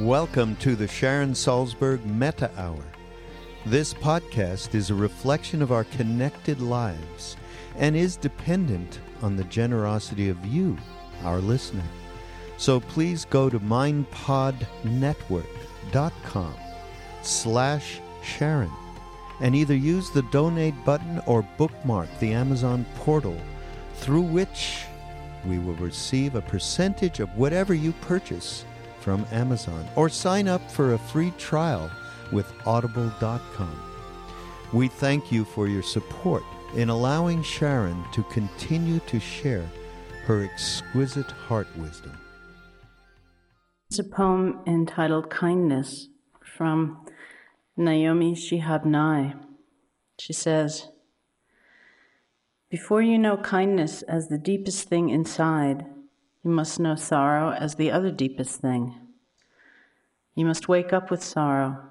Welcome to the Sharon Salzberg Metta Hour. This podcast is a reflection of our connected lives and is dependent on the generosity of you, our listener. So please go to mindpodnetwork.com/Sharon and either use the donate button or bookmark the Amazon portal through which we will receive a percentage of whatever you purchase from Amazon, or sign up for a free trial with audible.com. We thank you for your support in allowing Sharon to continue to share her exquisite heart wisdom. It's a poem entitled Kindness from Naomi Shihab Nye. She says, "Before you know kindness as the deepest thing inside, you must know sorrow as the other deepest thing. You must wake up with sorrow.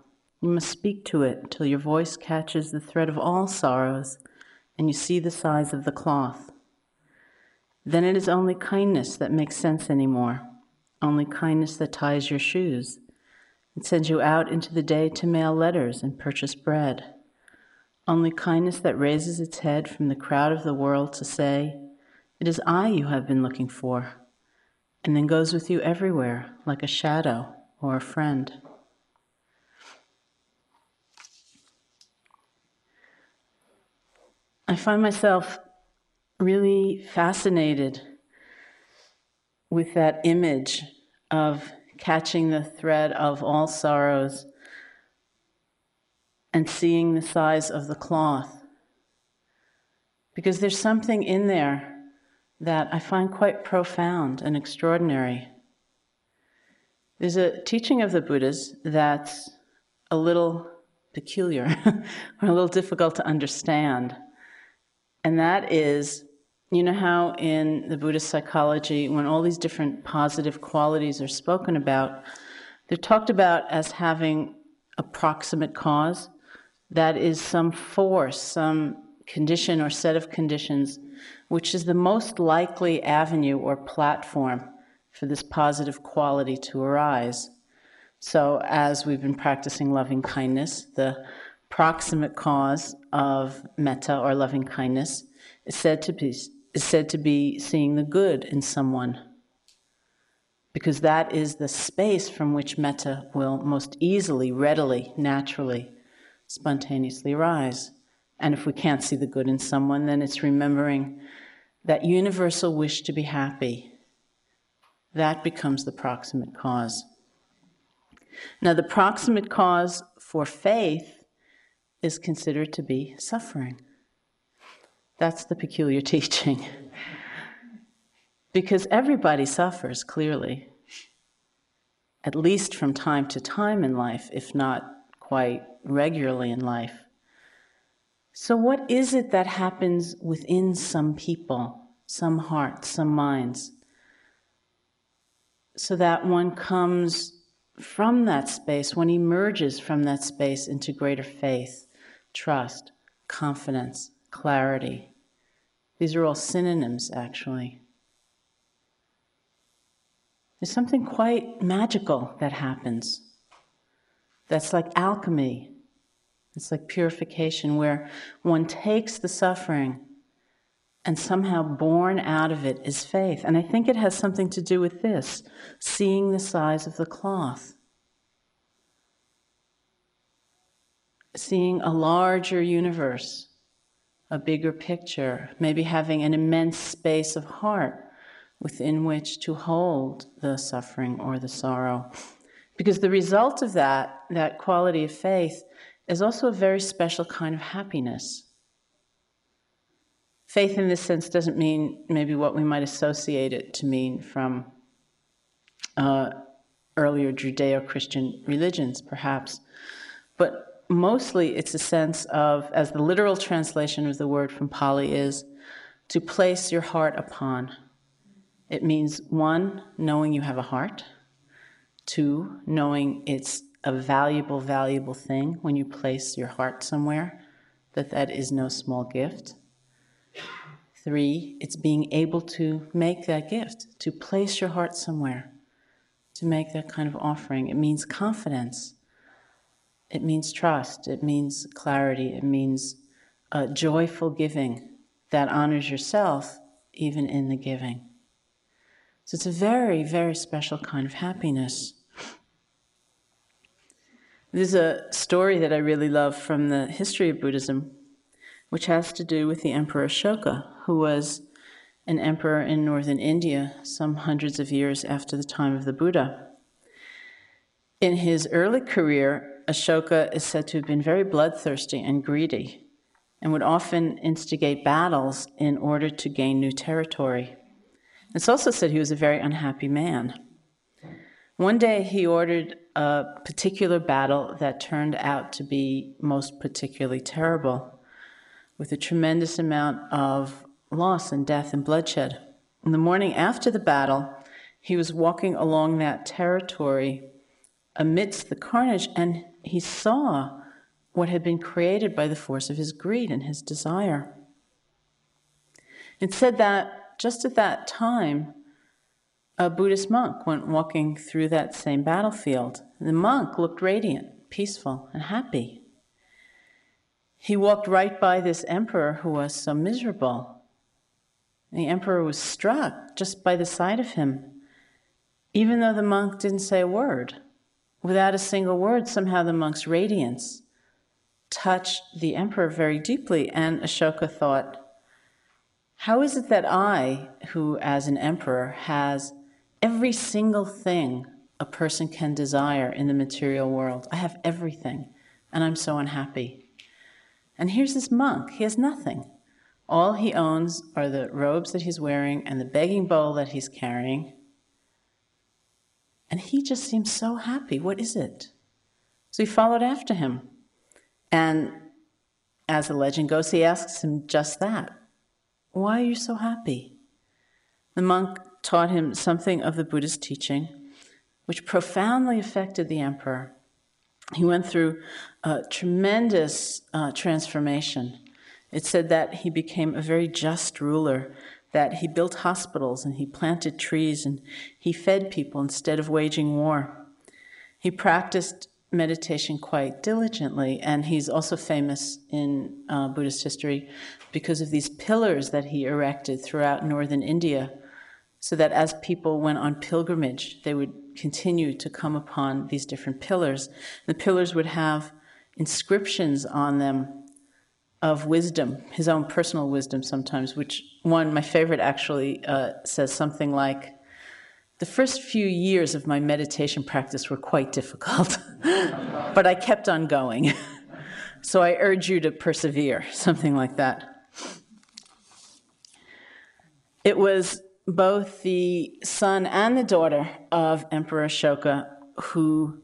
You must speak to it till your voice catches the thread of all sorrows and you see the size of the cloth. Then it is only kindness that makes sense anymore, only kindness that ties your shoes and sends you out into the day to mail letters and purchase bread, only kindness that raises its head from the crowd of the world to say, 'It is I you have been looking for,' and then goes with you everywhere like a shadow or a friend." I find myself really fascinated with that image of catching the thread of all sorrows and seeing the size of the cloth, because there's something in there that I find quite profound and extraordinary. There's a teaching of the Buddha's that's a little peculiar or a little difficult to understand. And that is, you know how in the Buddhist psychology, when all these different positive qualities are spoken about, they're talked about as having a proximate cause. That is some force, some condition or set of conditions, which is the most likely avenue or platform for this positive quality to arise. So as we've been practicing loving kindness, the proximate cause of metta or loving kindness is said to be seeing the good in someone, because that is the space from which metta will most easily, readily, naturally, spontaneously rise. And if we can't see the good in someone, then it's remembering that universal wish to be happy. That becomes the proximate cause. Now, the proximate cause for faith is considered to be suffering. That's the peculiar teaching. Because everybody suffers, clearly, at least from time to time in life, if not quite regularly in life. So what is it that happens within some people, some hearts, some minds, so that one comes from that space, one emerges from that space into greater faith, trust, confidence, clarity? These are all synonyms, actually. There's something quite magical that happens. That's like alchemy. It's like purification, where one takes the suffering and somehow born out of it is faith. And I think it has something to do with this, seeing the size of the cloth. Seeing a larger universe, a bigger picture, maybe having an immense space of heart within which to hold the suffering or the sorrow. Because the result of that quality of faith is also a very special kind of happiness. Faith in this sense doesn't mean maybe what we might associate it to mean from earlier Judeo-Christian religions, perhaps. But mostly it's a sense of, as the literal translation of the word from Pali is, to place your heart upon. It means, one, knowing you have a heart. Two, knowing it's a valuable, valuable thing when you place your heart somewhere, that is no small gift. Three, it's being able to make that gift, to place your heart somewhere, to make that kind of offering. It means confidence. It means trust. It means clarity. It means joyful giving that honors yourself even in the giving. So it's a very, very special kind of happiness. There's a story that I really love from the history of Buddhism, which has to do with the Emperor Ashoka, who was an emperor in northern India some hundreds of years after the time of the Buddha. In his early career, Ashoka is said to have been very bloodthirsty and greedy, and would often instigate battles in order to gain new territory. It's also said he was a very unhappy man. One day he ordered a particular battle that turned out to be most particularly terrible, with a tremendous amount of loss and death and bloodshed. In the morning after the battle, he was walking along that territory amidst the carnage, and he saw what had been created by the force of his greed and his desire. It said that just at that time, a Buddhist monk went walking through that same battlefield. The monk looked radiant, peaceful, and happy. He walked right by this emperor who was so miserable. The emperor was struck just by the sight of him, even though the monk didn't say a word. Without a single word, somehow the monk's radiance touched the emperor very deeply, and Ashoka thought, how is it that I, who as an emperor has every single thing a person can desire in the material world, I have everything, and I'm so unhappy. And here's this monk, he has nothing. All he owns are the robes that he's wearing and the begging bowl that he's carrying. And he just seems so happy. What is it? So he followed after him. And as the legend goes, he asks him just that. Why are you so happy? The monk taught him something of the Buddhist teaching, which profoundly affected the emperor. He went through a tremendous transformation. It said that he became a very just ruler, that he built hospitals and he planted trees and he fed people instead of waging war. He practiced meditation quite diligently, and he's also famous in Buddhist history because of these pillars that he erected throughout northern India, so that as people went on pilgrimage, they would continue to come upon these different pillars. The pillars would have inscriptions on them of wisdom, his own personal wisdom sometimes, which one, my favorite actually, says something like, the first few years of my meditation practice were quite difficult, but I kept on going. So I urge you to persevere, something like that. It was both the son and the daughter of Emperor Ashoka who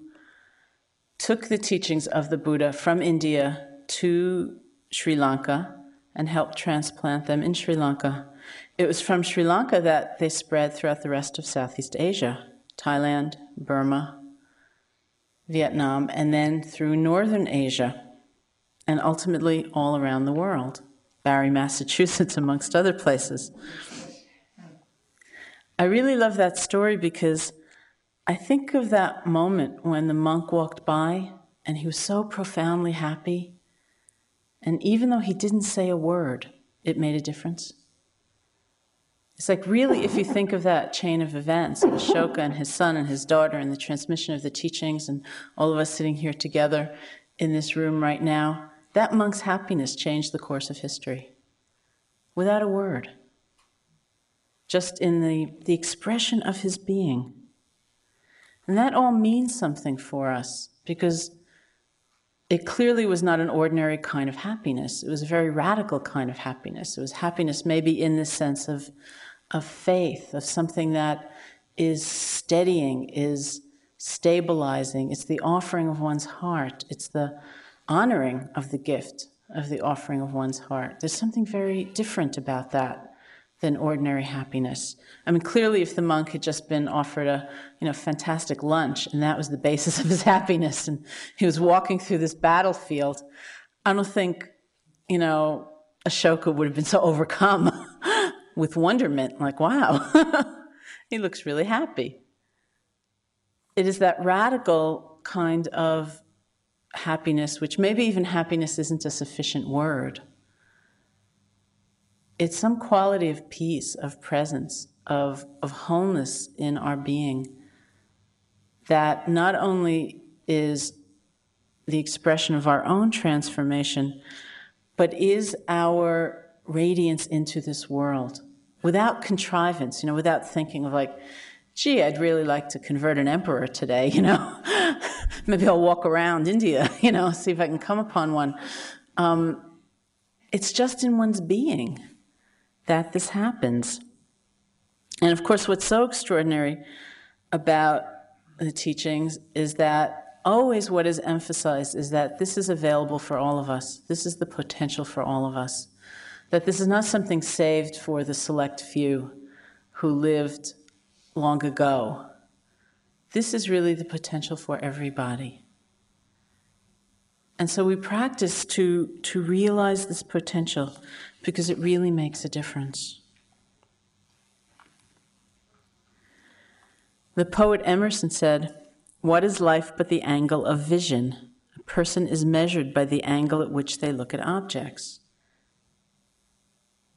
took the teachings of the Buddha from India to Sri Lanka and helped transplant them in Sri Lanka. It was from Sri Lanka that they spread throughout the rest of Southeast Asia, Thailand, Burma, Vietnam, and then through Northern Asia, and ultimately all around the world, Barry, Massachusetts, amongst other places. I really love that story because I think of that moment when the monk walked by and he was so profoundly happy. And even though he didn't say a word, it made a difference. It's like, really, if you think of that chain of events, Ashoka and his son and his daughter and the transmission of the teachings and all of us sitting here together in this room right now, that monk's happiness changed the course of history without a word. Just in the expression of his being. And that all means something for us, because it clearly was not an ordinary kind of happiness. It was a very radical kind of happiness. It was happiness maybe in the sense of faith, of something that is steadying, is stabilizing. It's the offering of one's heart. It's the honoring of the gift of the offering of one's heart. There's something very different about that than ordinary happiness. I mean, clearly if the monk had just been offered a fantastic lunch and that was the basis of his happiness and he was walking through this battlefield, I don't think, Ashoka would have been so overcome with wonderment, like, wow, he looks really happy. It is that radical kind of happiness, which maybe even happiness isn't a sufficient word. It's some quality of peace, of presence, of wholeness in our being that not only is the expression of our own transformation, but is our radiance into this world without contrivance, without thinking of like, gee, I'd really like to convert an emperor today, Maybe I'll walk around India, see if I can come upon one. It's just in one's being that this happens. And of course, what's so extraordinary about the teachings is that always what is emphasized is that this is available for all of us. This is the potential for all of us. That this is not something saved for the select few who lived long ago. This is really the potential for everybody. And so we practice to realize this potential because it really makes a difference. The poet Emerson said, "What is life but the angle of vision? A person is measured by the angle at which they look at objects."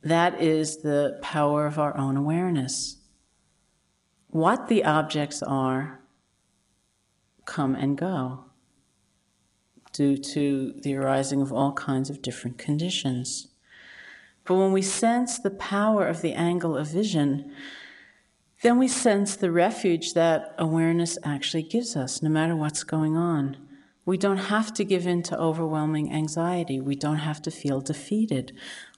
That is the power of our own awareness. What the objects are come and go, due to the arising of all kinds of different conditions. But when we sense the power of the angle of vision, then we sense the refuge that awareness actually gives us, no matter what's going on. We don't have to give in to overwhelming anxiety. We don't have to feel defeated.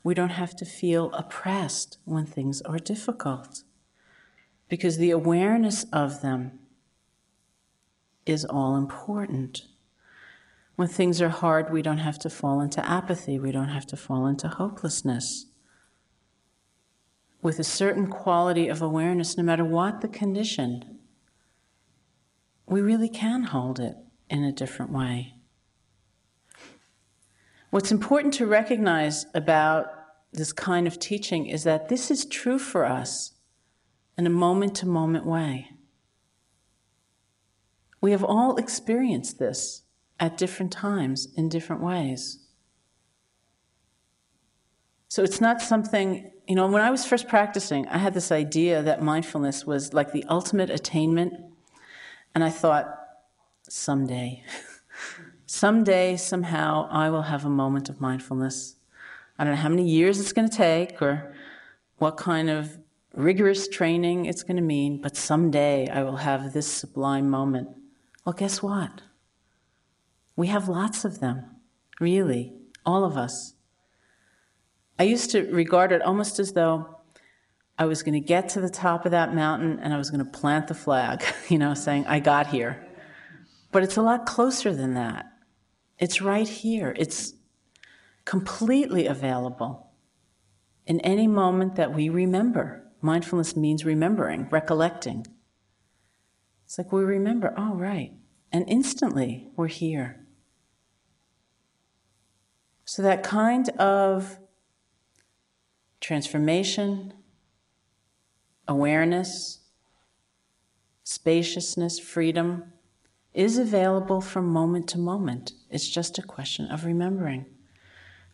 We don't have to feel oppressed when things are difficult, because the awareness of them is all important. When things are hard, we don't have to fall into apathy. We don't have to fall into hopelessness. With a certain quality of awareness, no matter what the condition, we really can hold it in a different way. What's important to recognize about this kind of teaching is that this is true for us in a moment-to-moment way. We have all experienced this at different times in different ways. So it's not something, when I was first practicing, I had this idea that mindfulness was like the ultimate attainment. And I thought, someday, somehow, I will have a moment of mindfulness. I don't know how many years it's going to take or what kind of rigorous training it's going to mean, but someday I will have this sublime moment. Well, guess what? We have lots of them, really, all of us. I used to regard it almost as though I was going to get to the top of that mountain and I was going to plant the flag, saying, I got here. But it's a lot closer than that. It's right here. It's completely available in any moment that we remember. Mindfulness means remembering, recollecting. It's like we remember, oh, right. And instantly we're here. So that kind of transformation, awareness, spaciousness, freedom is available from moment to moment. It's just a question of remembering.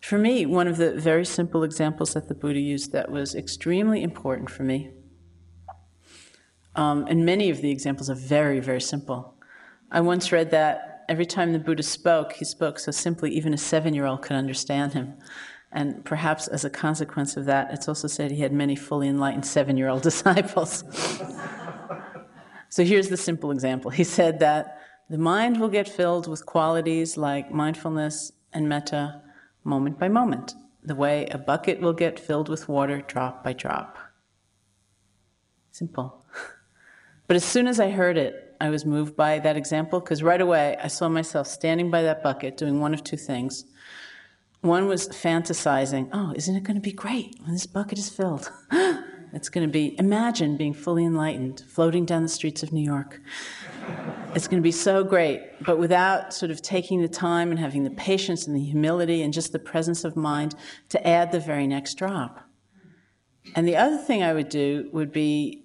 For me, one of the very simple examples that the Buddha used that was extremely important for me, and many of the examples are very, very simple. I once read that every time the Buddha spoke, he spoke so simply even a 7-year-old could understand him. And perhaps as a consequence of that, it's also said he had many fully enlightened 7-year-old disciples. So here's the simple example. He said that the mind will get filled with qualities like mindfulness and metta moment by moment, the way a bucket will get filled with water drop by drop. Simple. But as soon as I heard it, I was moved by that example, because right away I saw myself standing by that bucket doing one of two things. One was fantasizing, oh, isn't it going to be great when this bucket is filled? It's going to be, imagine being fully enlightened, floating down the streets of New York. It's going to be so great, but without sort of taking the time and having the patience and the humility and just the presence of mind to add the very next drop. And the other thing I would do would be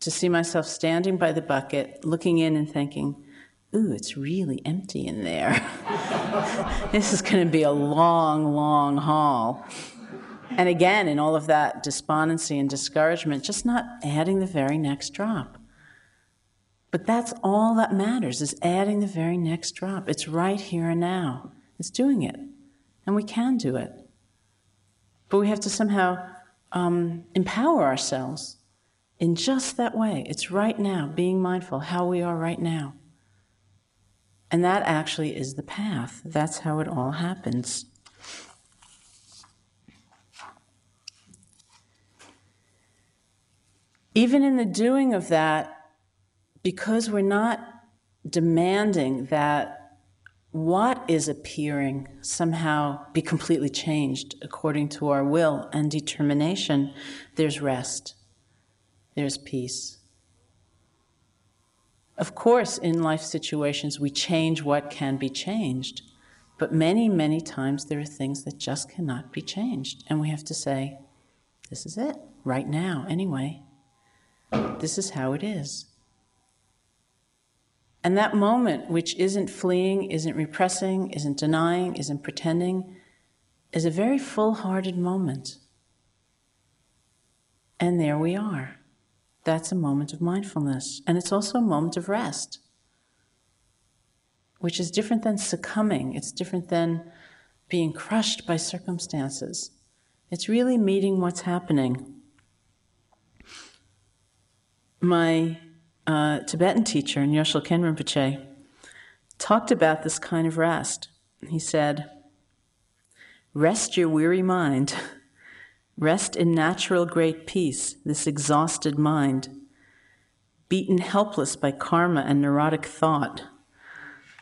to see myself standing by the bucket, looking in and thinking, ooh, it's really empty in there. This is going to be a long, long haul. And again, in all of that despondency and discouragement, just not adding the very next drop. But that's all that matters, is adding the very next drop. It's right here and now. It's doing it. And we can do it. But we have to somehow empower ourselves in just that way. It's right now, being mindful, how we are right now. And that actually is the path. That's how it all happens. Even in the doing of that, because we're not demanding that what is appearing somehow be completely changed according to our will and determination, there's rest, there's peace. Of course, in life situations, we change what can be changed, but many, many times there are things that just cannot be changed, and we have to say, this is it, right now, anyway. This is how it is. And that moment, which isn't fleeing, isn't repressing, isn't denying, isn't pretending, is a very full-hearted moment. And there we are. That's a moment of mindfulness. And it's also a moment of rest, which is different than succumbing. It's different than being crushed by circumstances. It's really meeting what's happening. My Tibetan teacher, Nyoshul Khen Rinpoche, talked about this kind of rest. He said, rest your weary mind Rest in natural great peace, this exhausted mind, beaten helpless by karma and neurotic thought,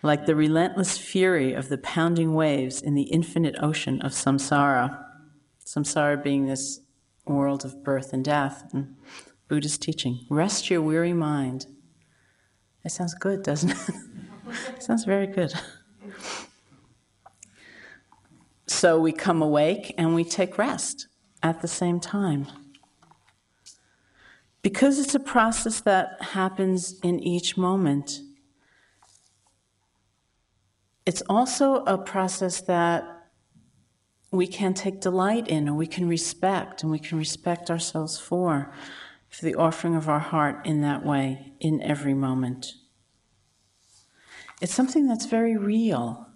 like the relentless fury of the pounding waves in the infinite ocean of samsara. Samsara being this world of birth and death. And Buddha's teaching, rest your weary mind. That sounds good, doesn't it? It sounds very good. So we come awake and we take rest at the same time. Because it's a process that happens in each moment, it's also a process that we can take delight in, and we can respect, and we can respect ourselves for the offering of our heart in that way, in every moment. It's something that's very real.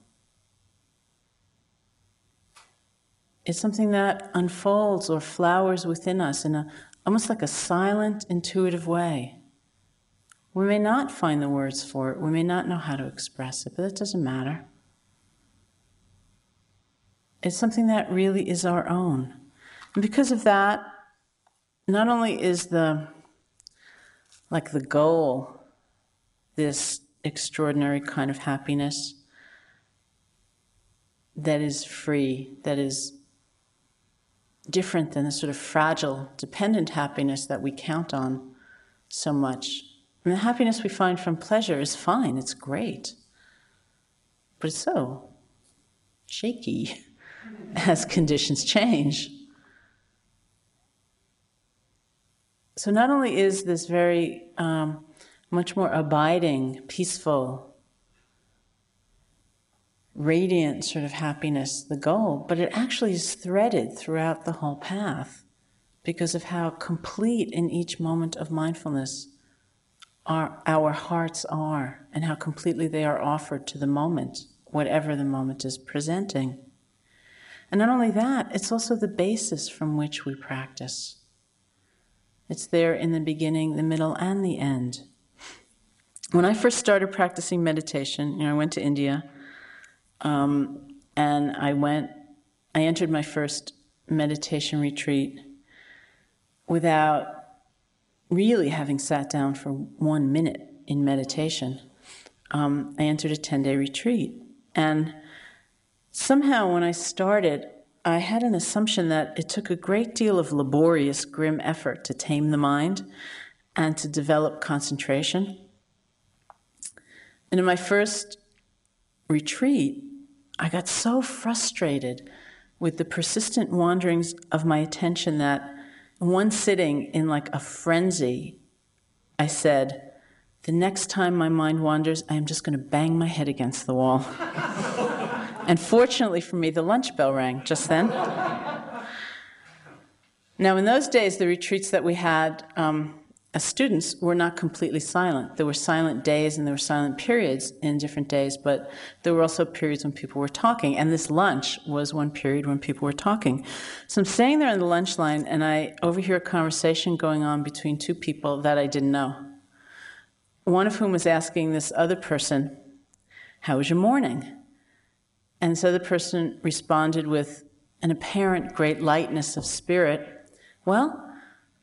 It's something that unfolds or flowers within us in almost like a silent, intuitive way. We may not find the words for it, we may not know how to express it, but that doesn't matter. It's something that really is our own. And because of that, not only is the goal this extraordinary kind of happiness that is free, that is different than the sort of fragile, dependent happiness that we count on so much. And the happiness we find from pleasure is fine, it's great, but it's so shaky as conditions change. So not only is this very much more abiding, peaceful, radiant sort of happiness the goal, but it actually is threaded throughout the whole path because of how complete in each moment of mindfulness our hearts are and how completely they are offered to the moment, whatever the moment is presenting. And not only that, it's also the basis from which we practice. It's there in the beginning, the middle, and the end. When I first started practicing meditation, I went to India, and I entered my first meditation retreat without really having sat down for 1 minute in meditation. I entered a 10-day retreat, and somehow when I started, I had an assumption that it took a great deal of laborious, grim effort to tame the mind and to develop concentration. And in my first retreat, I got so frustrated with the persistent wanderings of my attention that in one sitting, in like a frenzy, I said, "The next time my mind wanders, I am just going to bang my head against the wall." And fortunately for me, the lunch bell rang just then. Now, in those days, the retreats that we had as students were not completely silent. There were silent days and there were silent periods in different days, but there were also periods when people were talking. And this lunch was one period when people were talking. So I'm standing there in the lunch line, and I overhear a conversation going on between two people that I didn't know, one of whom was asking this other person, "How was your morning?" And so the person responded with an apparent great lightness of spirit, "Well,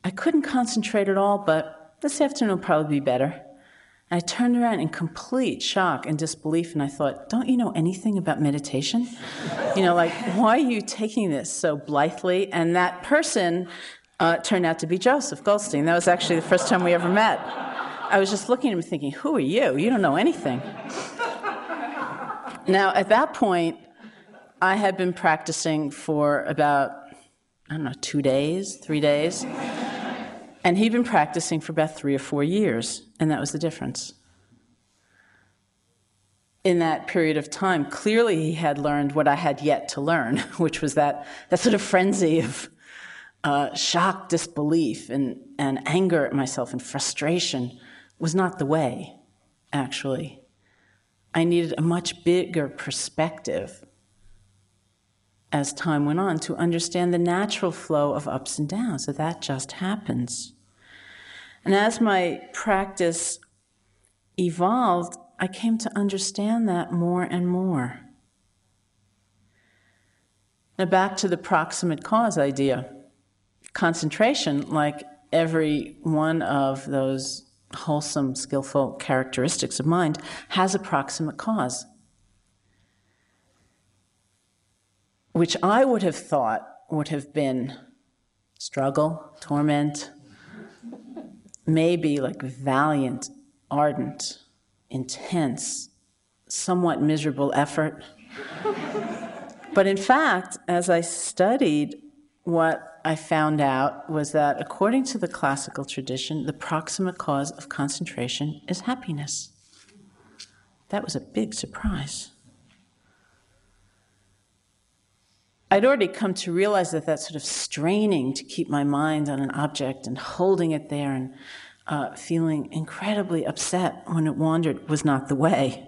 I couldn't concentrate at all, but this afternoon will probably be better." And I turned around in complete shock and disbelief, and I thought, "Don't you know anything about meditation? Why are you taking this so blithely?" And that person turned out to be Joseph Goldstein. That was actually the first time we ever met. I was just looking at him thinking, "Who are you? You don't know anything." Now, at that point, I had been practicing for about, 2 days, 3 days. And he'd been practicing for about 3 or 4 years, and that was the difference. In that period of time, clearly he had learned what I had yet to learn, which was that sort of frenzy of shock, disbelief, and anger at myself and frustration was not the way, actually. I needed a much bigger perspective as time went on to understand the natural flow of ups and downs, so that just happens. And as my practice evolved, I came to understand that more and more. Now back to the proximate cause idea. concentration, like every one of those wholesome, skillful characteristics of mind, has a proximate cause, which I would have thought would have been struggle, torment, maybe like valiant, ardent, intense, somewhat miserable effort. But in fact, as I studied, what I found out was that according to the classical tradition, the proximate cause of concentration is happiness. That was a big surprise. I'd already come to realize that that sort of straining to keep my mind on an object and holding it there and feeling incredibly upset when it wandered was not the way.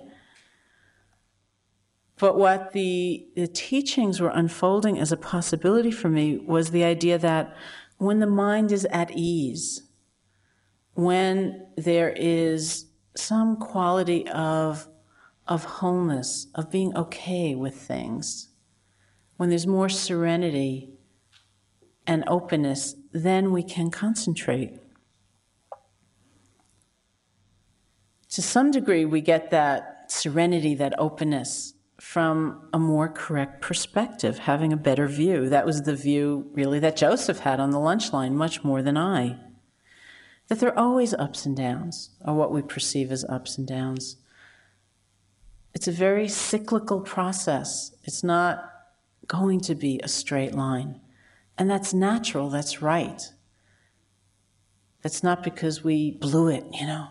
But what the teachings were unfolding as a possibility for me was the idea that when the mind is at ease, when there is some quality of wholeness, of being okay with things, when there's more serenity and openness, then we can concentrate. To some degree, we get that serenity, that openness, from a more correct perspective, having a better view. That was the view, really, that Joseph had on the lunch line, much more than I. That there are always ups and downs, or what we perceive as ups and downs. It's a very cyclical process. It's not going to be a straight line. And that's natural, that's right. That's not because we blew it, you know,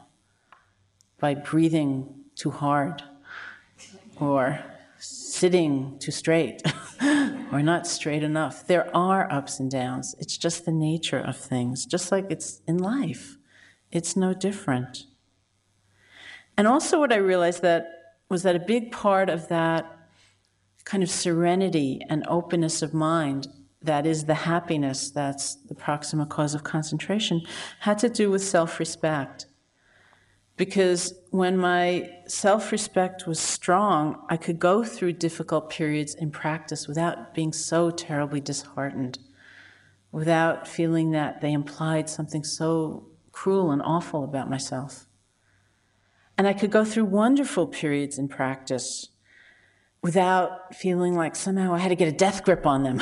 by breathing too hard, or sitting too straight, or not straight enough. There are ups and downs. It's just the nature of things, just like it's in life. It's no different. And also what I realized that was that a big part of that kind of serenity and openness of mind that is the happiness, that's the proximate cause of concentration, had to do with self-respect. Because when my self-respect was strong, I could go through difficult periods in practice without being so terribly disheartened, without feeling that they implied something so cruel and awful about myself. And I could go through wonderful periods in practice without feeling like somehow I had to get a death grip on them,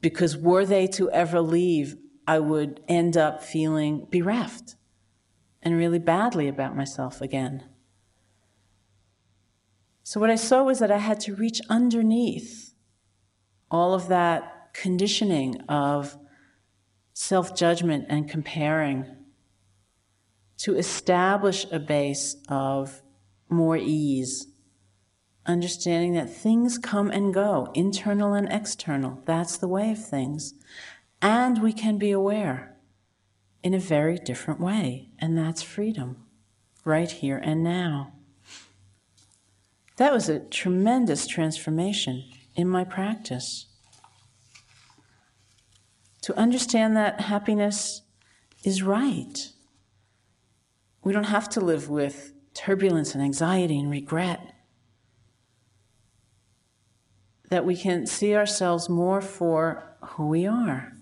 because were they to ever leave, I would end up feeling bereft and really badly about myself again. So what I saw was that I had to reach underneath all of that conditioning of self-judgment and comparing to establish a base of more ease, understanding that things come and go, internal and external. That's the way of things. And we can be aware in a very different way, and that's freedom, right here and now. That was a tremendous transformation in my practice. To understand that happiness is right. We don't have to live with turbulence and anxiety and regret. That we can see ourselves more for who we are,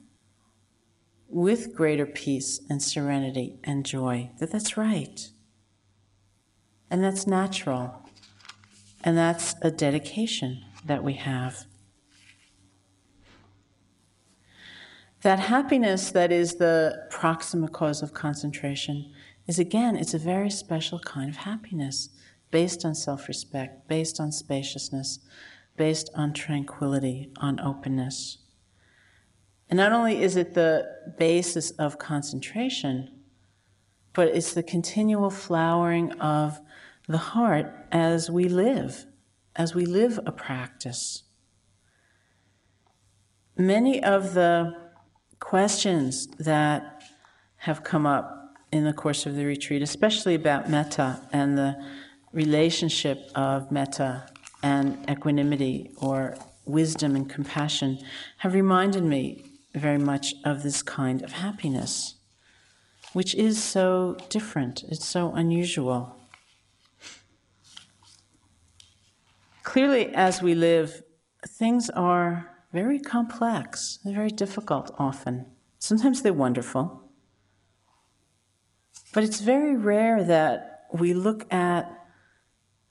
with greater peace and serenity and joy, that that's right. And that's natural. And that's a dedication that we have. That happiness that is the proximate cause of concentration is, again, it's a very special kind of happiness, based on self-respect, based on spaciousness, based on tranquility, on openness. And not only is it the basis of concentration, but it's the continual flowering of the heart as we live a practice. Many of the questions that have come up in the course of the retreat, especially about metta and the relationship of metta and equanimity or wisdom and compassion, have reminded me very much of this kind of happiness, which is so different, it's so unusual. Clearly, as we live, things are very complex, they're very difficult often, Sometimes they're wonderful. But it's very rare that we look at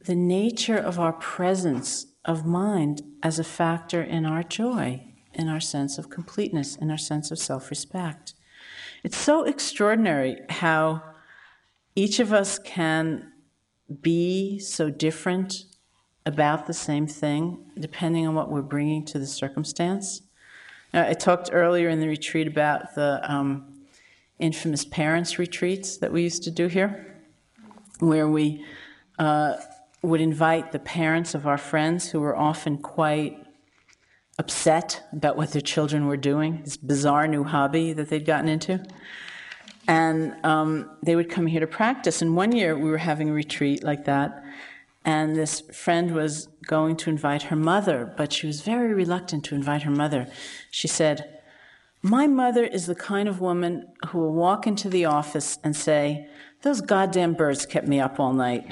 the nature of our presence of mind as a factor in our joy, in our sense of completeness, in our sense of self-respect. It's so extraordinary how each of us can be so different about the same thing, depending on what we're bringing to the circumstance. I talked earlier in the retreat about the infamous parents' retreats that we used to do here, where we would invite the parents of our friends who were often quite upset about what their children were doing, this bizarre new hobby that they'd gotten into. And they would come here to practice. And one year we were having a retreat like that, and this friend was going to invite her mother, but she was very reluctant to invite her mother. She said, "My mother is the kind of woman who will walk into the office and say, 'Those goddamn birds kept me up all night.'"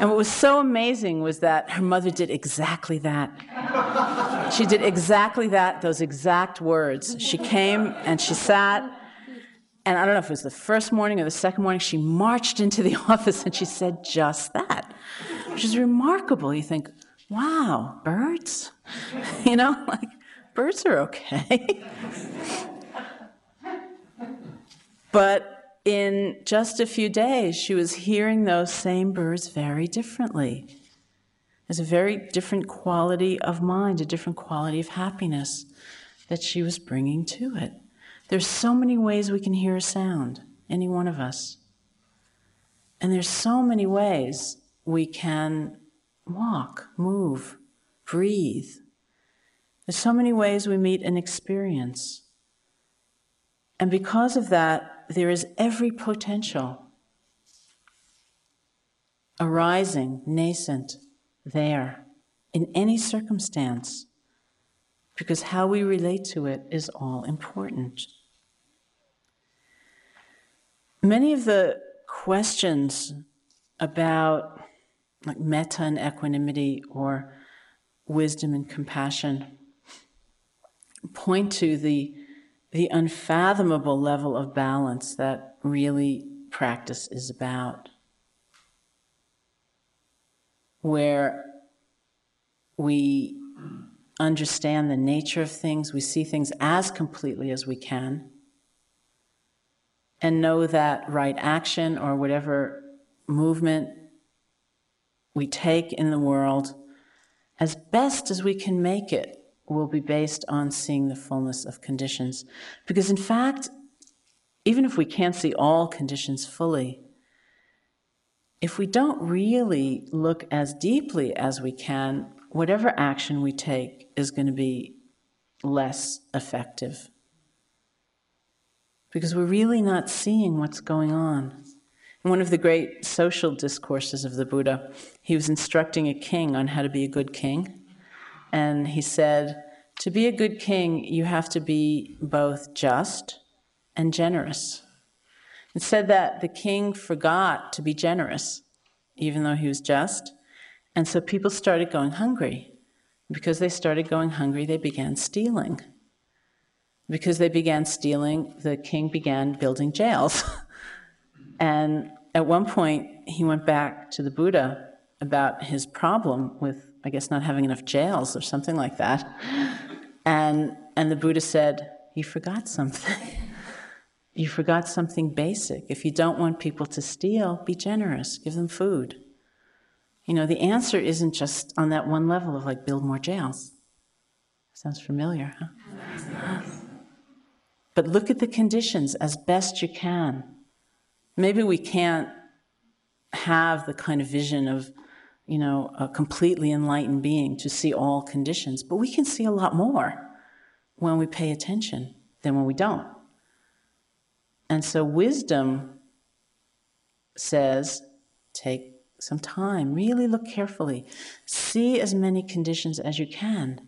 And what was so amazing was that her mother did exactly that. She did exactly that, those exact words. She came and she sat, and I don't know if it was the first morning or the second morning, she marched into the office and she said just that, which is remarkable. You think, wow, birds? You know, like, birds are okay. But in just a few days, she was hearing those same birds very differently. There's a very different quality of mind, a different quality of happiness that she was bringing to it. There's so many ways we can hear a sound, any one of us. And there's so many ways we can walk, move, breathe. There's so many ways we meet an experience. And because of that, there is every potential arising, nascent, there, in any circumstance, because how we relate to it is all important. Many of the questions about like metta and equanimity or wisdom and compassion point to the unfathomable level of balance that really practice is about, where we understand the nature of things, we see things as completely as we can, and know that right action or whatever movement we take in the world, as best as we can make it, will be based on seeing the fullness of conditions. Because in fact, even if we can't see all conditions fully, if we don't really look as deeply as we can, whatever action we take is going to be less effective. Because we're really not seeing what's going on. In one of the great social discourses of the Buddha, he was instructing a king on how to be a good king. And he said, to be a good king, you have to be both just and generous. It said that the king forgot to be generous, even though he was just. And so people started going hungry. Because they started going hungry, they began stealing. Because they began stealing, the king began building jails. And at one point, he went back to the Buddha about his problem with, I guess, not having enough jails or something like that. And the Buddha said, you forgot something. You forgot something basic. If you don't want people to steal, be generous, give them food. You know, the answer isn't just on that one level of like, build more jails. Sounds familiar, huh? But look at the conditions as best you can. Maybe we can't have the kind of vision of, you know, a completely enlightened being to see all conditions, but we can see a lot more when we pay attention than when we don't. And so wisdom says, take some time, really look carefully, see as many conditions as you can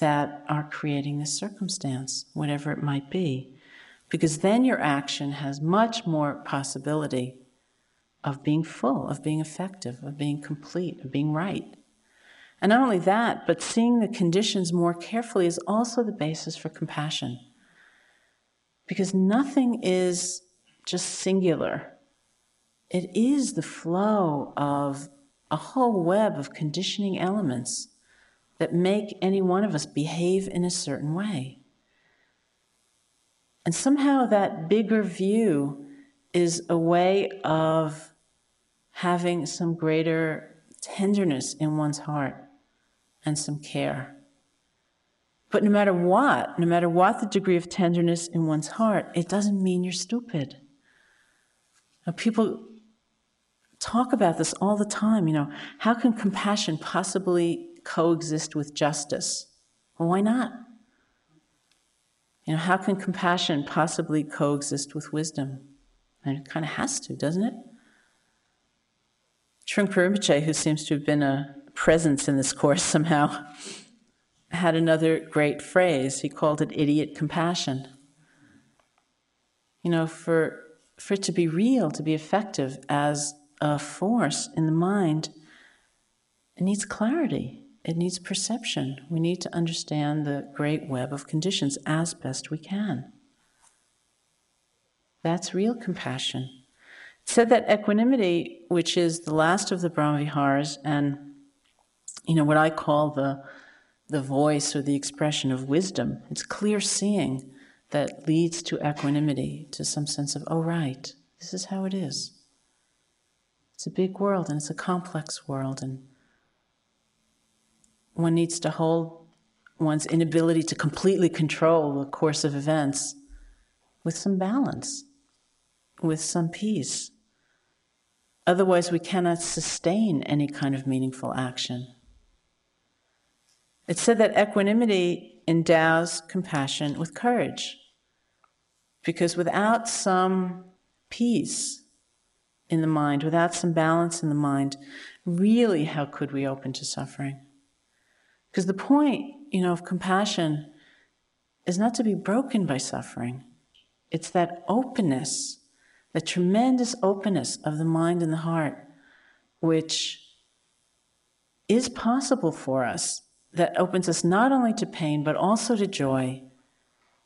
that are creating this circumstance, whatever it might be, because then your action has much more possibility of being full, of being effective, of being complete, of being right. And not only that, but seeing the conditions more carefully is also the basis for compassion. because nothing is just singular. It is the flow of a whole web of conditioning elements that make any one of us behave in a certain way. And somehow that bigger view is a way of having some greater tenderness in one's heart and some care. But no matter what the degree of tenderness in one's heart, it doesn't mean you're stupid. Now, people talk about this all the time, how can compassion possibly coexist with justice? Well, why not? How can compassion possibly coexist with wisdom? And it kind of has to, doesn't it? Trungpa Rinpoche, who seems to have been a presence in this course somehow, had another great phrase. He called it idiot compassion. For it to be real, to be effective as a force in the mind, it needs clarity. It needs perception. We need to understand the great web of conditions as best we can. That's real compassion. It said that equanimity, which is the last of the Brahmaviharas, and what I call the voice or the expression of wisdom, it's clear seeing that leads to equanimity, to some sense of, oh right, this is how it is. It's a big world and it's a complex world, and one needs to hold one's inability to completely control the course of events with some balance, with some peace. Otherwise, we cannot sustain any kind of meaningful action. It's said that equanimity endows compassion with courage, because without some peace in the mind, without some balance in the mind, really, how could we open to suffering? Because the point, of compassion is not to be broken by suffering. It's that openness, the tremendous openness of the mind and the heart, which is possible for us, that opens us not only to pain, but also to joy,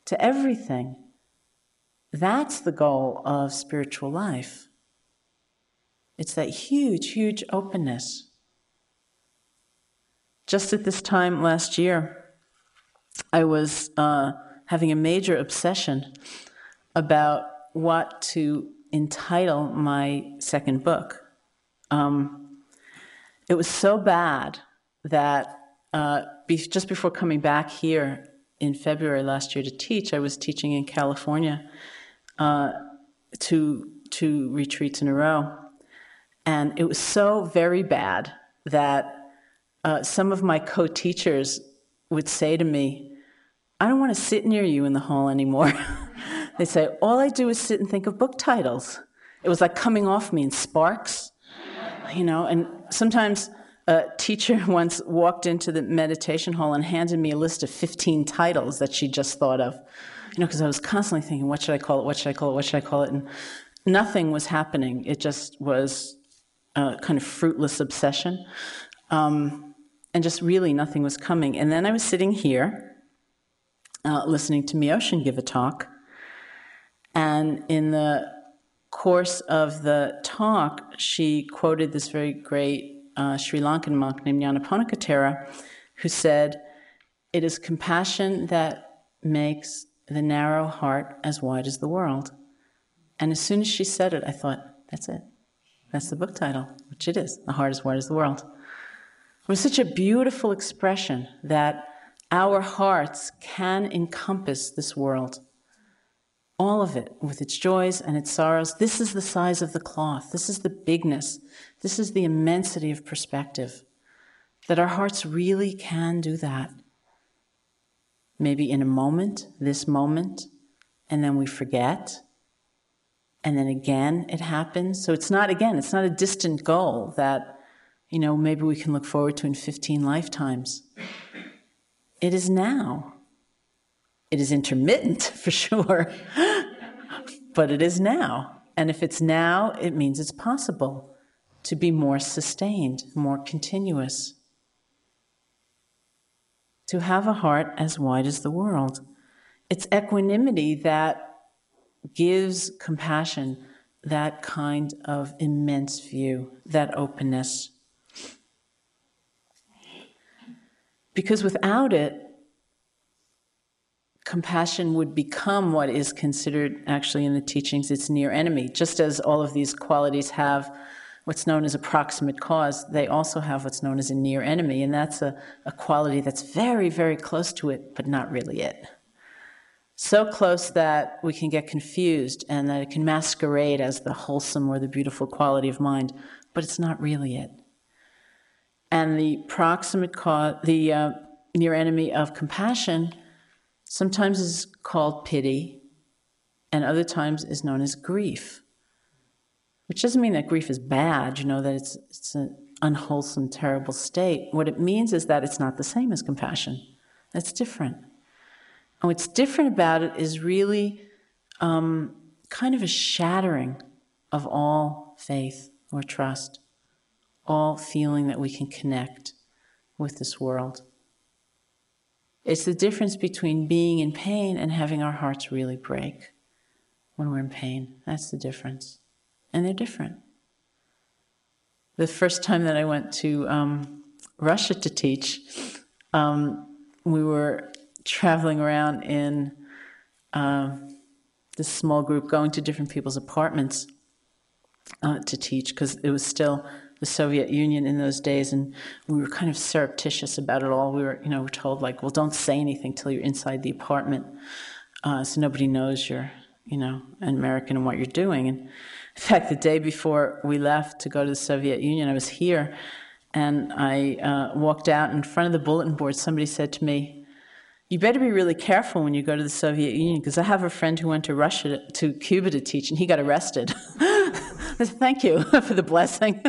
to everything. That's the goal of spiritual life. It's that huge, huge openness. Just at this time last year, I was having a major obsession about what to entitle my second book. It was so bad that just before coming back here in February last year to teach, I was teaching in California two retreats in a row. And it was so very bad that some of my co-teachers would say to me, I don't want to sit near you in the hall anymore. They say, all I do is sit and think of book titles. It was like coming off me in sparks, and sometimes a teacher once walked into the meditation hall and handed me a list of 15 titles that she just thought of, because I was constantly thinking, what should I call it, and nothing was happening. It just was a kind of fruitless obsession. And just really nothing was coming. And then I was sitting here listening to Myoshin give a talk. And in the course of the talk, she quoted this very great Sri Lankan monk named Nyanaponika Thera, who said, "It is compassion that makes the narrow heart as wide as the world." And as soon as she said it, I thought, that's it. That's the book title, which it is, The Heart as Wide as the World. It was such a beautiful expression that our hearts can encompass this world, all of it, with its joys and its sorrows. This is the size of the cloth. This is the bigness. This is the immensity of perspective, that our hearts really can do that. Maybe in a moment, this moment, and then we forget, and then again it happens. So it's not a distant goal that maybe we can look forward to in 15 lifetimes. It is now. It is intermittent, for sure, but it is now. And if it's now, it means it's possible to be more sustained, more continuous, to have a heart as wide as the world. It's equanimity that gives compassion that kind of immense view, that openness. Because without it, compassion would become what is considered, actually in the teachings, its near enemy. Just as all of these qualities have what's known as a proximate cause, they also have what's known as a near enemy, and that's a quality that's very, very close to it, but not really it. So close that we can get confused and that it can masquerade as the wholesome or the beautiful quality of mind, but it's not really it. And the proximate cause, the near enemy of compassion, sometimes is called pity, and other times is known as grief, which doesn't mean that grief is bad, you know, that it's an unwholesome, terrible state. What it means is that it's not the same as compassion. That's different. And what's different about it is really kind of a shattering of all faith or trust, all feeling that we can connect with this world. It's the difference between being in pain and having our hearts really break when we're in pain. That's the difference. And they're different. The first time that I went to Russia to teach, we were traveling around in this small group, going to different people's apartments to teach, because it was still the Soviet Union in those days, and we were kind of surreptitious about it all. We were, you know, we're told, like, well, don't say anything till you're inside the apartment, so nobody knows you're, you know, an American and what you're doing. And in fact, the day before we left to go to the Soviet Union, I was here, and I walked out in front of the bulletin board. Somebody said to me, "You better be really careful when you go to the Soviet Union, because I have a friend who went to Russia to Cuba to teach, and he got arrested." Thank you for the blessing.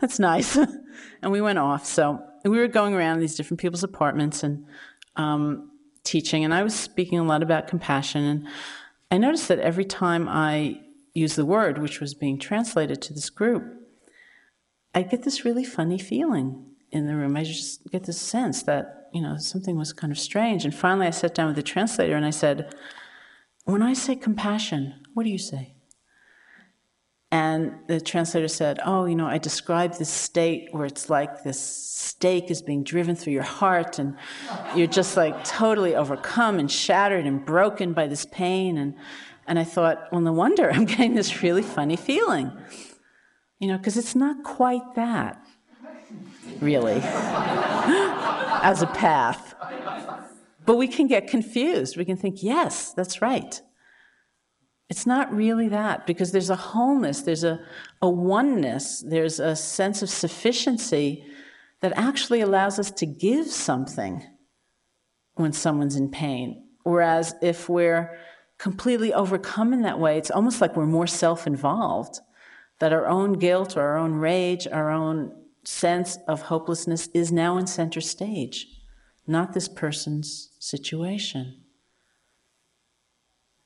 That's nice. And we went off. So we were going around these different people's apartments and teaching, and I was speaking a lot about compassion. And I noticed that every time I used the word, which was being translated to this group, I get this really funny feeling in the room. I just get this sense that, you know, something was kind of strange. And finally I sat down with the translator and I said, "When I say compassion, what do you say?" And the translator said, "Oh, you know, I described this state where it's like this stake is being driven through your heart, and you're just like totally overcome and shattered and broken by this pain." And I thought, well, no wonder I'm getting this really funny feeling, you know, because it's not quite that, really, as a path. But we can get confused. We can think, yes, that's right. It's not really that, because there's a wholeness, there's a oneness, there's a sense of sufficiency that actually allows us to give something when someone's in pain. Whereas if we're completely overcome in that way, it's almost like we're more self-involved, that our own guilt or our own rage, our own sense of hopelessness is now in center stage, not this person's situation.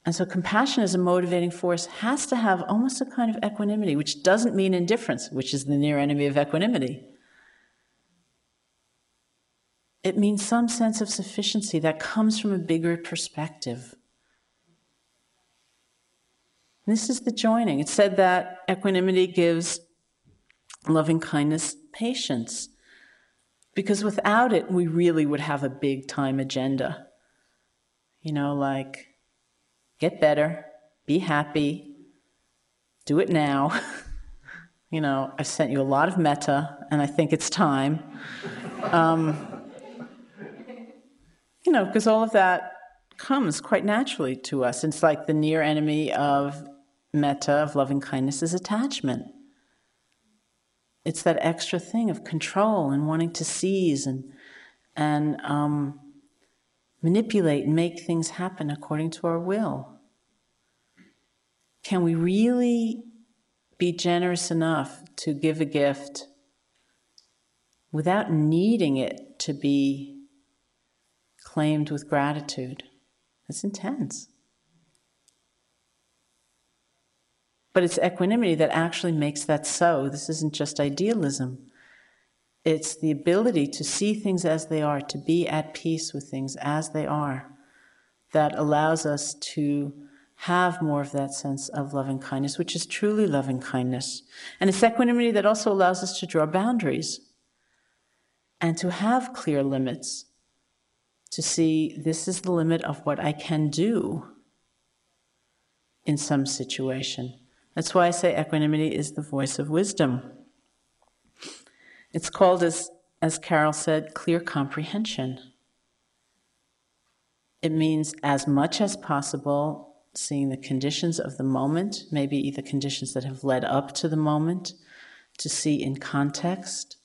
And so compassion as a motivating force has to have almost a kind of equanimity, which doesn't mean indifference, which is the near enemy of equanimity. It means some sense of sufficiency that comes from a bigger perspective. This is the joining. It's said that equanimity gives loving kindness patience, because without it, we really would have a big time agenda. You know, like, get better, be happy, do it now. You know, I've sent you a lot of metta, and I think it's time. You know, because all of that comes quite naturally to us. It's like the near enemy of metta, of loving kindness, is attachment. It's that extra thing of control and wanting to seize and manipulate and make things happen according to our will. Can we really be generous enough to give a gift without needing it to be claimed with gratitude? That's intense. But it's equanimity that actually makes that so. This isn't just idealism. It's the ability to see things as they are, to be at peace with things as they are, that allows us to have more of that sense of loving kindness, which is truly loving kindness. And it's equanimity that also allows us to draw boundaries and to have clear limits, to see this is the limit of what I can do in some situation. That's why I say equanimity is the voice of wisdom. It's called, as Carol said, clear comprehension. It means as much as possible seeing the conditions of the moment, maybe the conditions that have led up to the moment, to see in context,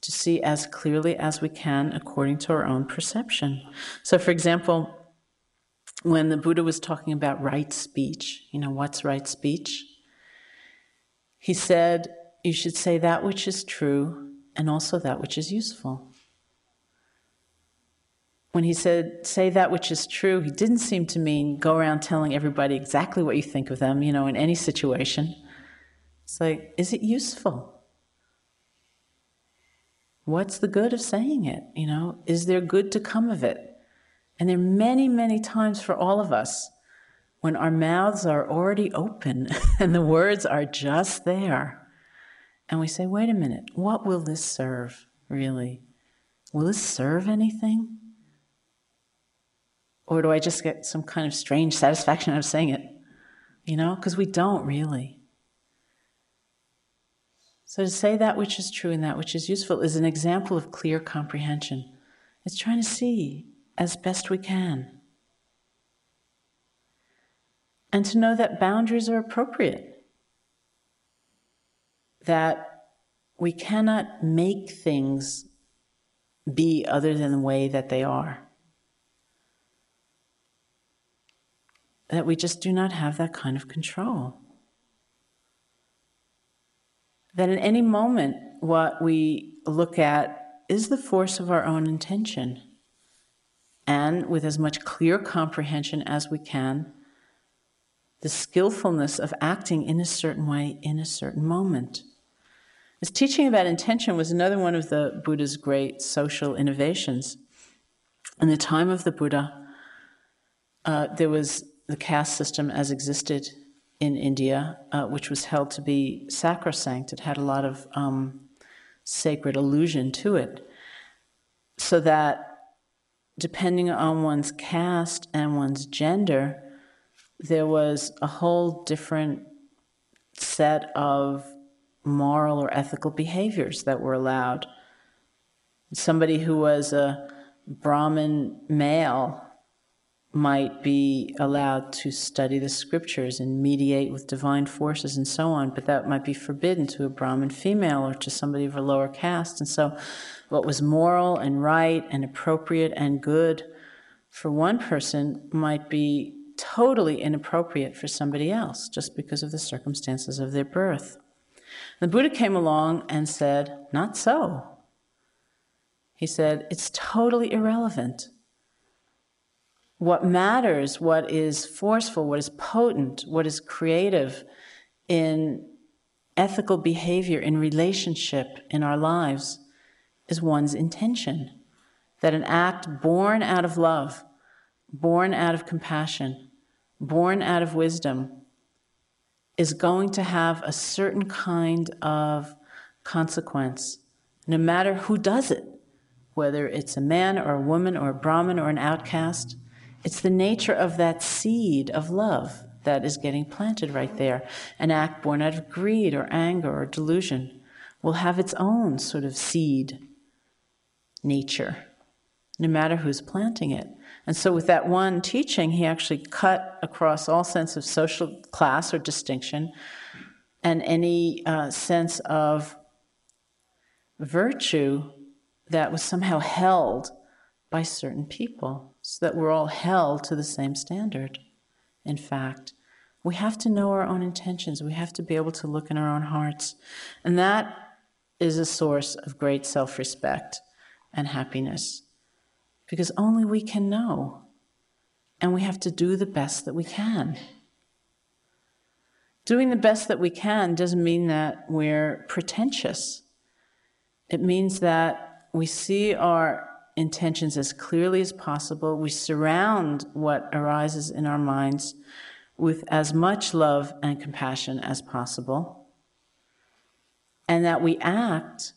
to see as clearly as we can according to our own perception. So, for example, when the Buddha was talking about right speech, what's right speech? He said, you should say that which is true and also that which is useful. When he said, say that which is true, he didn't seem to mean go around telling everybody exactly what you think of them, in any situation. It's like, is it useful? What's the good of saying it? Is there good to come of it? And there are many, many times for all of us when our mouths are already open and the words are just there. And we say, wait a minute, what will this serve, really? Will this serve anything? Or do I just get some kind of strange satisfaction out of saying it? Because we don't really. So to say that which is true and that which is useful is an example of clear comprehension. It's trying to see as best we can. And to know that boundaries are appropriate. That we cannot make things be other than the way that they are. That we just do not have that kind of control. That in any moment, what we look at is the force of our own intention. And with as much clear comprehension as we can, the skillfulness of acting in a certain way in a certain moment. This teaching about intention was another one of the Buddha's great social innovations. In the time of the Buddha, there was the caste system as existed in India, which was held to be sacrosanct. It had a lot of sacred allusion to it. So that depending on one's caste and one's gender, there was a whole different set of moral or ethical behaviors that were allowed. Somebody who was a Brahmin male might be allowed to study the scriptures and mediate with divine forces and so on, but that might be forbidden to a Brahmin female or to somebody of a lower caste. And so what was moral and right and appropriate and good for one person might be totally inappropriate for somebody else just because of the circumstances of their birth. The Buddha came along and said, not so. He said, it's totally irrelevant. What matters, what is forceful, what is potent, what is creative in ethical behavior, in relationship, in our lives, is one's intention. That an act born out of love, born out of compassion, born out of wisdom, is going to have a certain kind of consequence, no matter who does it, whether it's a man or a woman or a Brahmin or an outcast. It's the nature of that seed of love that is getting planted right there. An act born out of greed or anger or delusion will have its own sort of seed nature, no matter who's planting it. And so with that one teaching, he actually cut across all sense of social class or distinction and any sense of virtue that was somehow held by certain people. So that we're all held to the same standard. In fact, we have to know our own intentions. We have to be able to look in our own hearts. And that is a source of great self-respect and happiness, because only we can know, and we have to do the best that we can. Doing the best that we can doesn't mean that we're pretentious. It means that we see our intentions as clearly as possible. We surround what arises in our minds with as much love and compassion as possible, and that we act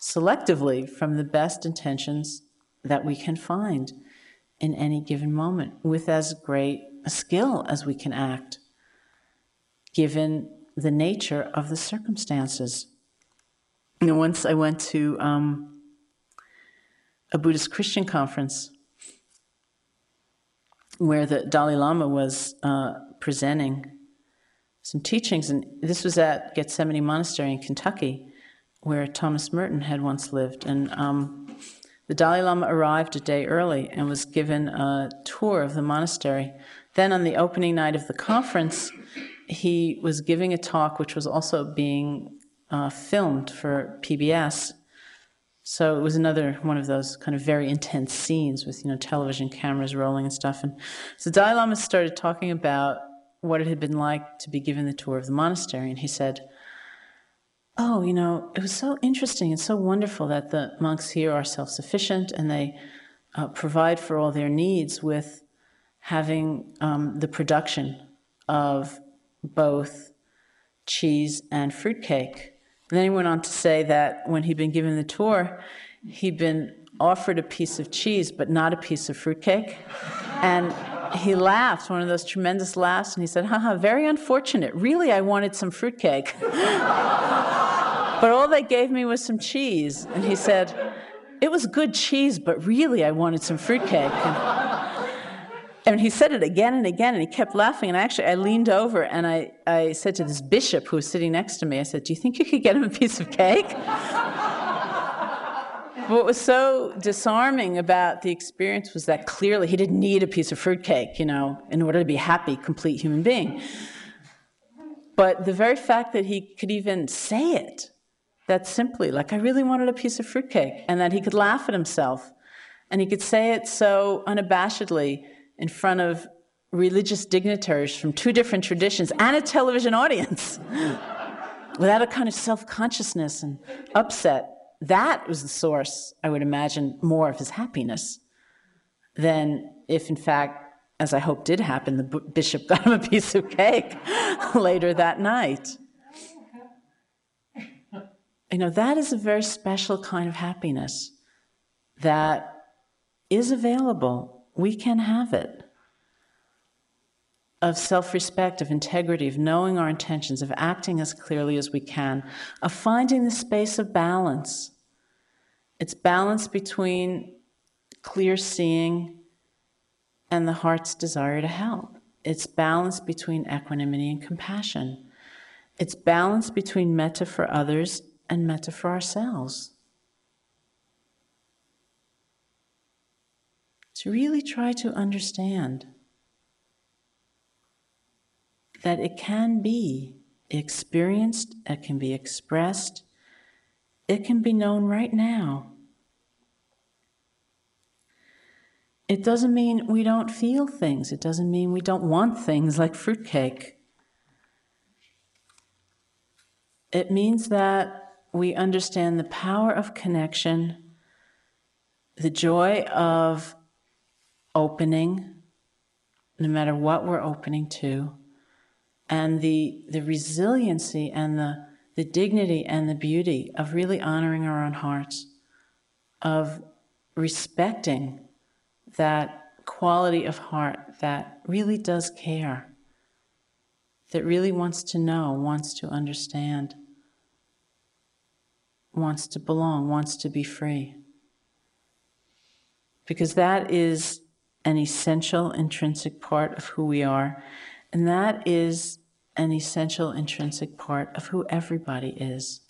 selectively from the best intentions that we can find in any given moment, with as great a skill as we can act, given the nature of the circumstances. You know, once I went to a Buddhist Christian conference where the Dalai Lama was presenting some teachings, and this was at Gethsemane Monastery in Kentucky, where Thomas Merton had once lived. And the Dalai Lama arrived a day early and was given a tour of the monastery. Then on the opening night of the conference, he was giving a talk which was also being filmed for PBS. So it was another one of those kind of very intense scenes with, you know, television cameras rolling and stuff. And so Dalai Lama started talking about what it had been like to be given the tour of the monastery. And he said, "Oh, you know, it was so interesting and so wonderful that the monks here are self-sufficient and they provide for all their needs with having the production of both cheese and fruitcake." And then he went on to say that when he'd been given the tour, he'd been offered a piece of cheese but not a piece of fruitcake. And he laughed, one of those tremendous laughs, and he said, "Haha, very unfortunate. Really, I wanted some fruitcake. But all they gave me was some cheese." And he said, "It was good cheese, but really I wanted some fruitcake." And he said it again and again, and he kept laughing. And actually, I leaned over, and I said to this bishop who was sitting next to me, I said, "Do you think you could get him a piece of cake?" What was so disarming about the experience was that clearly he didn't need a piece of fruitcake, you know, in order to be a happy, complete human being. But the very fact that he could even say it, that simply, like, "I really wanted a piece of fruitcake," and that he could laugh at himself, and he could say it so unabashedly in front of religious dignitaries from two different traditions and a television audience without a kind of self-consciousness and upset. That was the source, I would imagine, more of his happiness than if, in fact, as I hope did happen, the bishop got him a piece of cake later that night. You know, that is a very special kind of happiness that is available. We can have it. Of self-respect, of integrity, of knowing our intentions, of acting as clearly as we can, of finding the space of balance. It's balance between clear seeing and the heart's desire to help. It's balance between equanimity and compassion. It's balance between metta for others and metta for ourselves. To really try to understand that it can be experienced, it can be expressed, it can be known right now. It doesn't mean we don't feel things. It doesn't mean we don't want things like fruitcake. It means that we understand the power of connection, the joy of opening, no matter what we're opening to, and the resiliency and the dignity and the beauty of really honoring our own hearts, of respecting that quality of heart that really does care, that really wants to know, wants to understand, wants to belong, wants to be free. Because that is an essential intrinsic part of who we are, and that is an essential intrinsic part of who everybody is.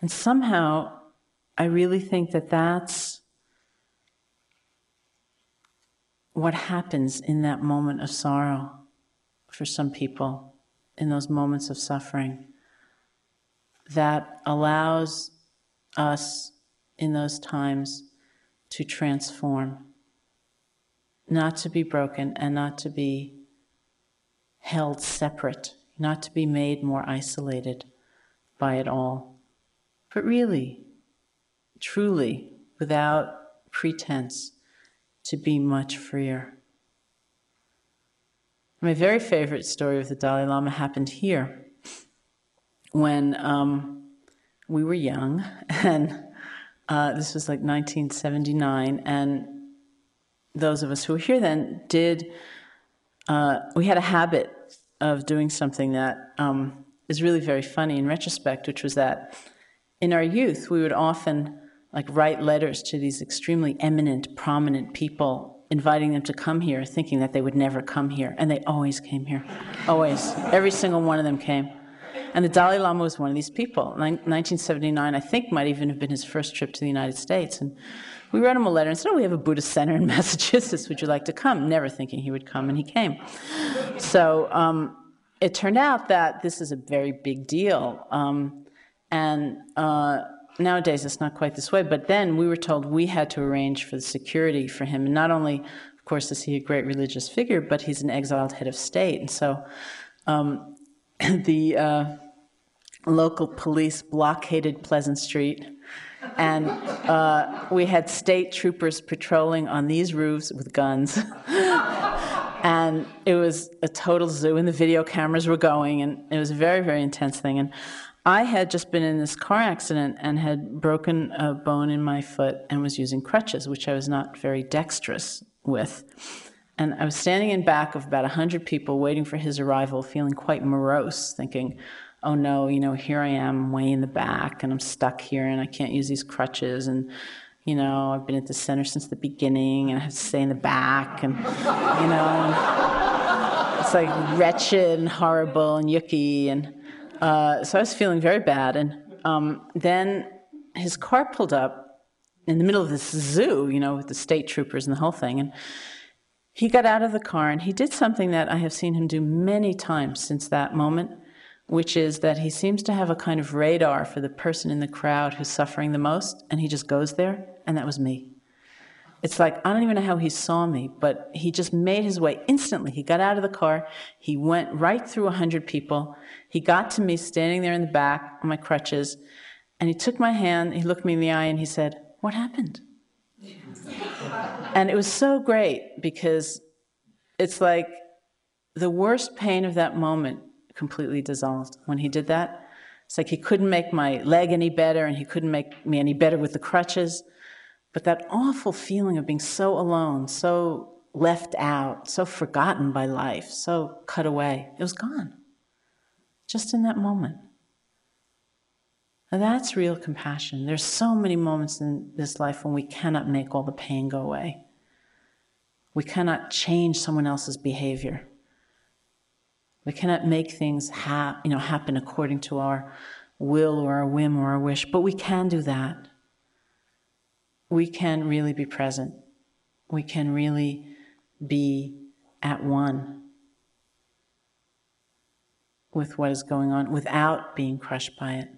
And somehow, I really think that that's what happens in that moment of sorrow for some people, in those moments of suffering, that allows us in those times to transform, not to be broken and not to be held separate, not to be made more isolated by it all, but really, truly, without pretense, to be much freer. My very favorite story of the Dalai Lama happened here when we were young, and this was like 1979, and those of us who were here then did, we had a habit of doing something that is really very funny in retrospect, which was that in our youth we would often like write letters to these extremely eminent, prominent people, inviting them to come here, thinking that they would never come here. And they always came here, always. Every single one of them came. And the Dalai Lama was one of these people. 1979, I think, might even have been his first trip to the United States. And we wrote him a letter and said, oh, we have a Buddhist center in Massachusetts. Would you like to come? Never thinking he would come, and he came. So it turned out that this is a very big deal. Nowadays, it's not quite this way, but then we were told we had to arrange for the security for him. And not only, of course, is he a great religious figure, but he's an exiled head of state. And so the local police blockaded Pleasant Street, and we had state troopers patrolling on these roofs with guns. And it was a total zoo, and the video cameras were going, and it was a very, very intense thing. And I had just been in this car accident and had broken a bone in my foot and was using crutches, which I was not very dexterous with. And I was standing in back of about 100 people waiting for his arrival, feeling quite morose, thinking, oh no, you know, here I am way in the back and I'm stuck here and I can't use these crutches, and you know, I've been at the center since the beginning and I have to stay in the back, and you know, and it's like wretched and horrible and yucky. And so I was feeling very bad, and then his car pulled up in the middle of this zoo, you know, with the state troopers and the whole thing, and he got out of the car, and he did something that I have seen him do many times since that moment, which is that he seems to have a kind of radar for the person in the crowd who's suffering the most, and he just goes there, and that was me. It's like, I don't even know how he saw me, but he just made his way instantly. He got out of the car. He went right through 100 people. He got to me standing there in the back on my crutches, and he took my hand, he looked me in the eye, and he said, what happened? And it was so great, because it's like the worst pain of that moment completely dissolved when he did that. It's like he couldn't make my leg any better, and he couldn't make me any better with the crutches. But that awful feeling of being so alone, so left out, so forgotten by life, so cut away, it was gone, just in that moment. Now that's real compassion. There's so many moments in this life when we cannot make all the pain go away. We cannot change someone else's behavior. We cannot make things happen according to our will or our whim or our wish, but we can do that. We can really be present. We can really be at one with what is going on without being crushed by it.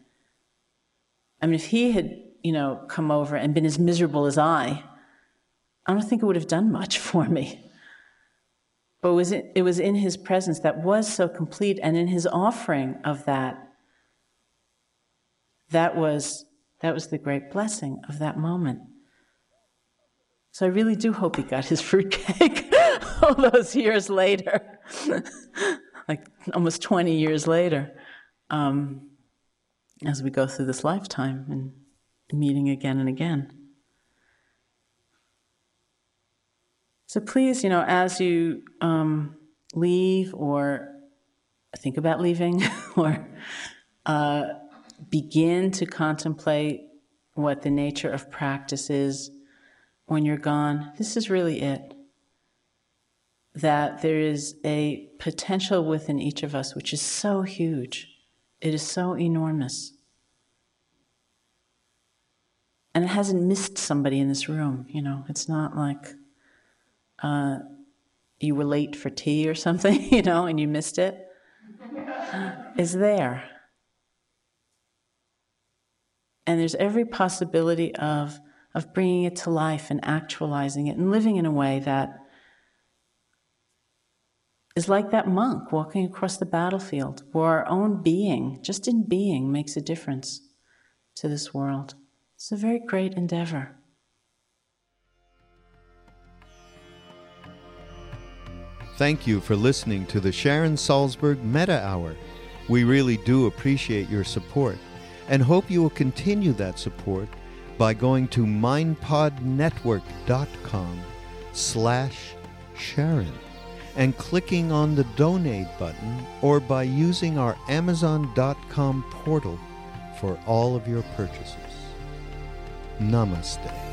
I mean, if he had, you know, come over and been as miserable as I don't think it would have done much for me. But it was in his presence that was so complete, and in his offering of that was the great blessing of that moment. So I really do hope he got his fruitcake all those years later, like almost 20 years later, as we go through this lifetime and meeting again and again. So please, you know, as you leave or think about leaving or begin to contemplate what the nature of practice is when you're gone, this is really it. That there is a potential within each of us which is so huge. It is so enormous. And it hasn't missed somebody in this room, you know. It's not like you were late for tea or something, you know, and you missed it. It's there. And there's every possibility of bringing it to life and actualizing it and living in a way that is like that monk walking across the battlefield, where our own being, just in being, makes a difference to this world. It's a very great endeavor. Thank you for listening to the Sharon Salzberg Meta Hour. We really do appreciate your support and hope you will continue that support by going to mindpodnetwork.com/Sharon and clicking on the donate button, or by using our Amazon.com portal for all of your purchases. Namaste.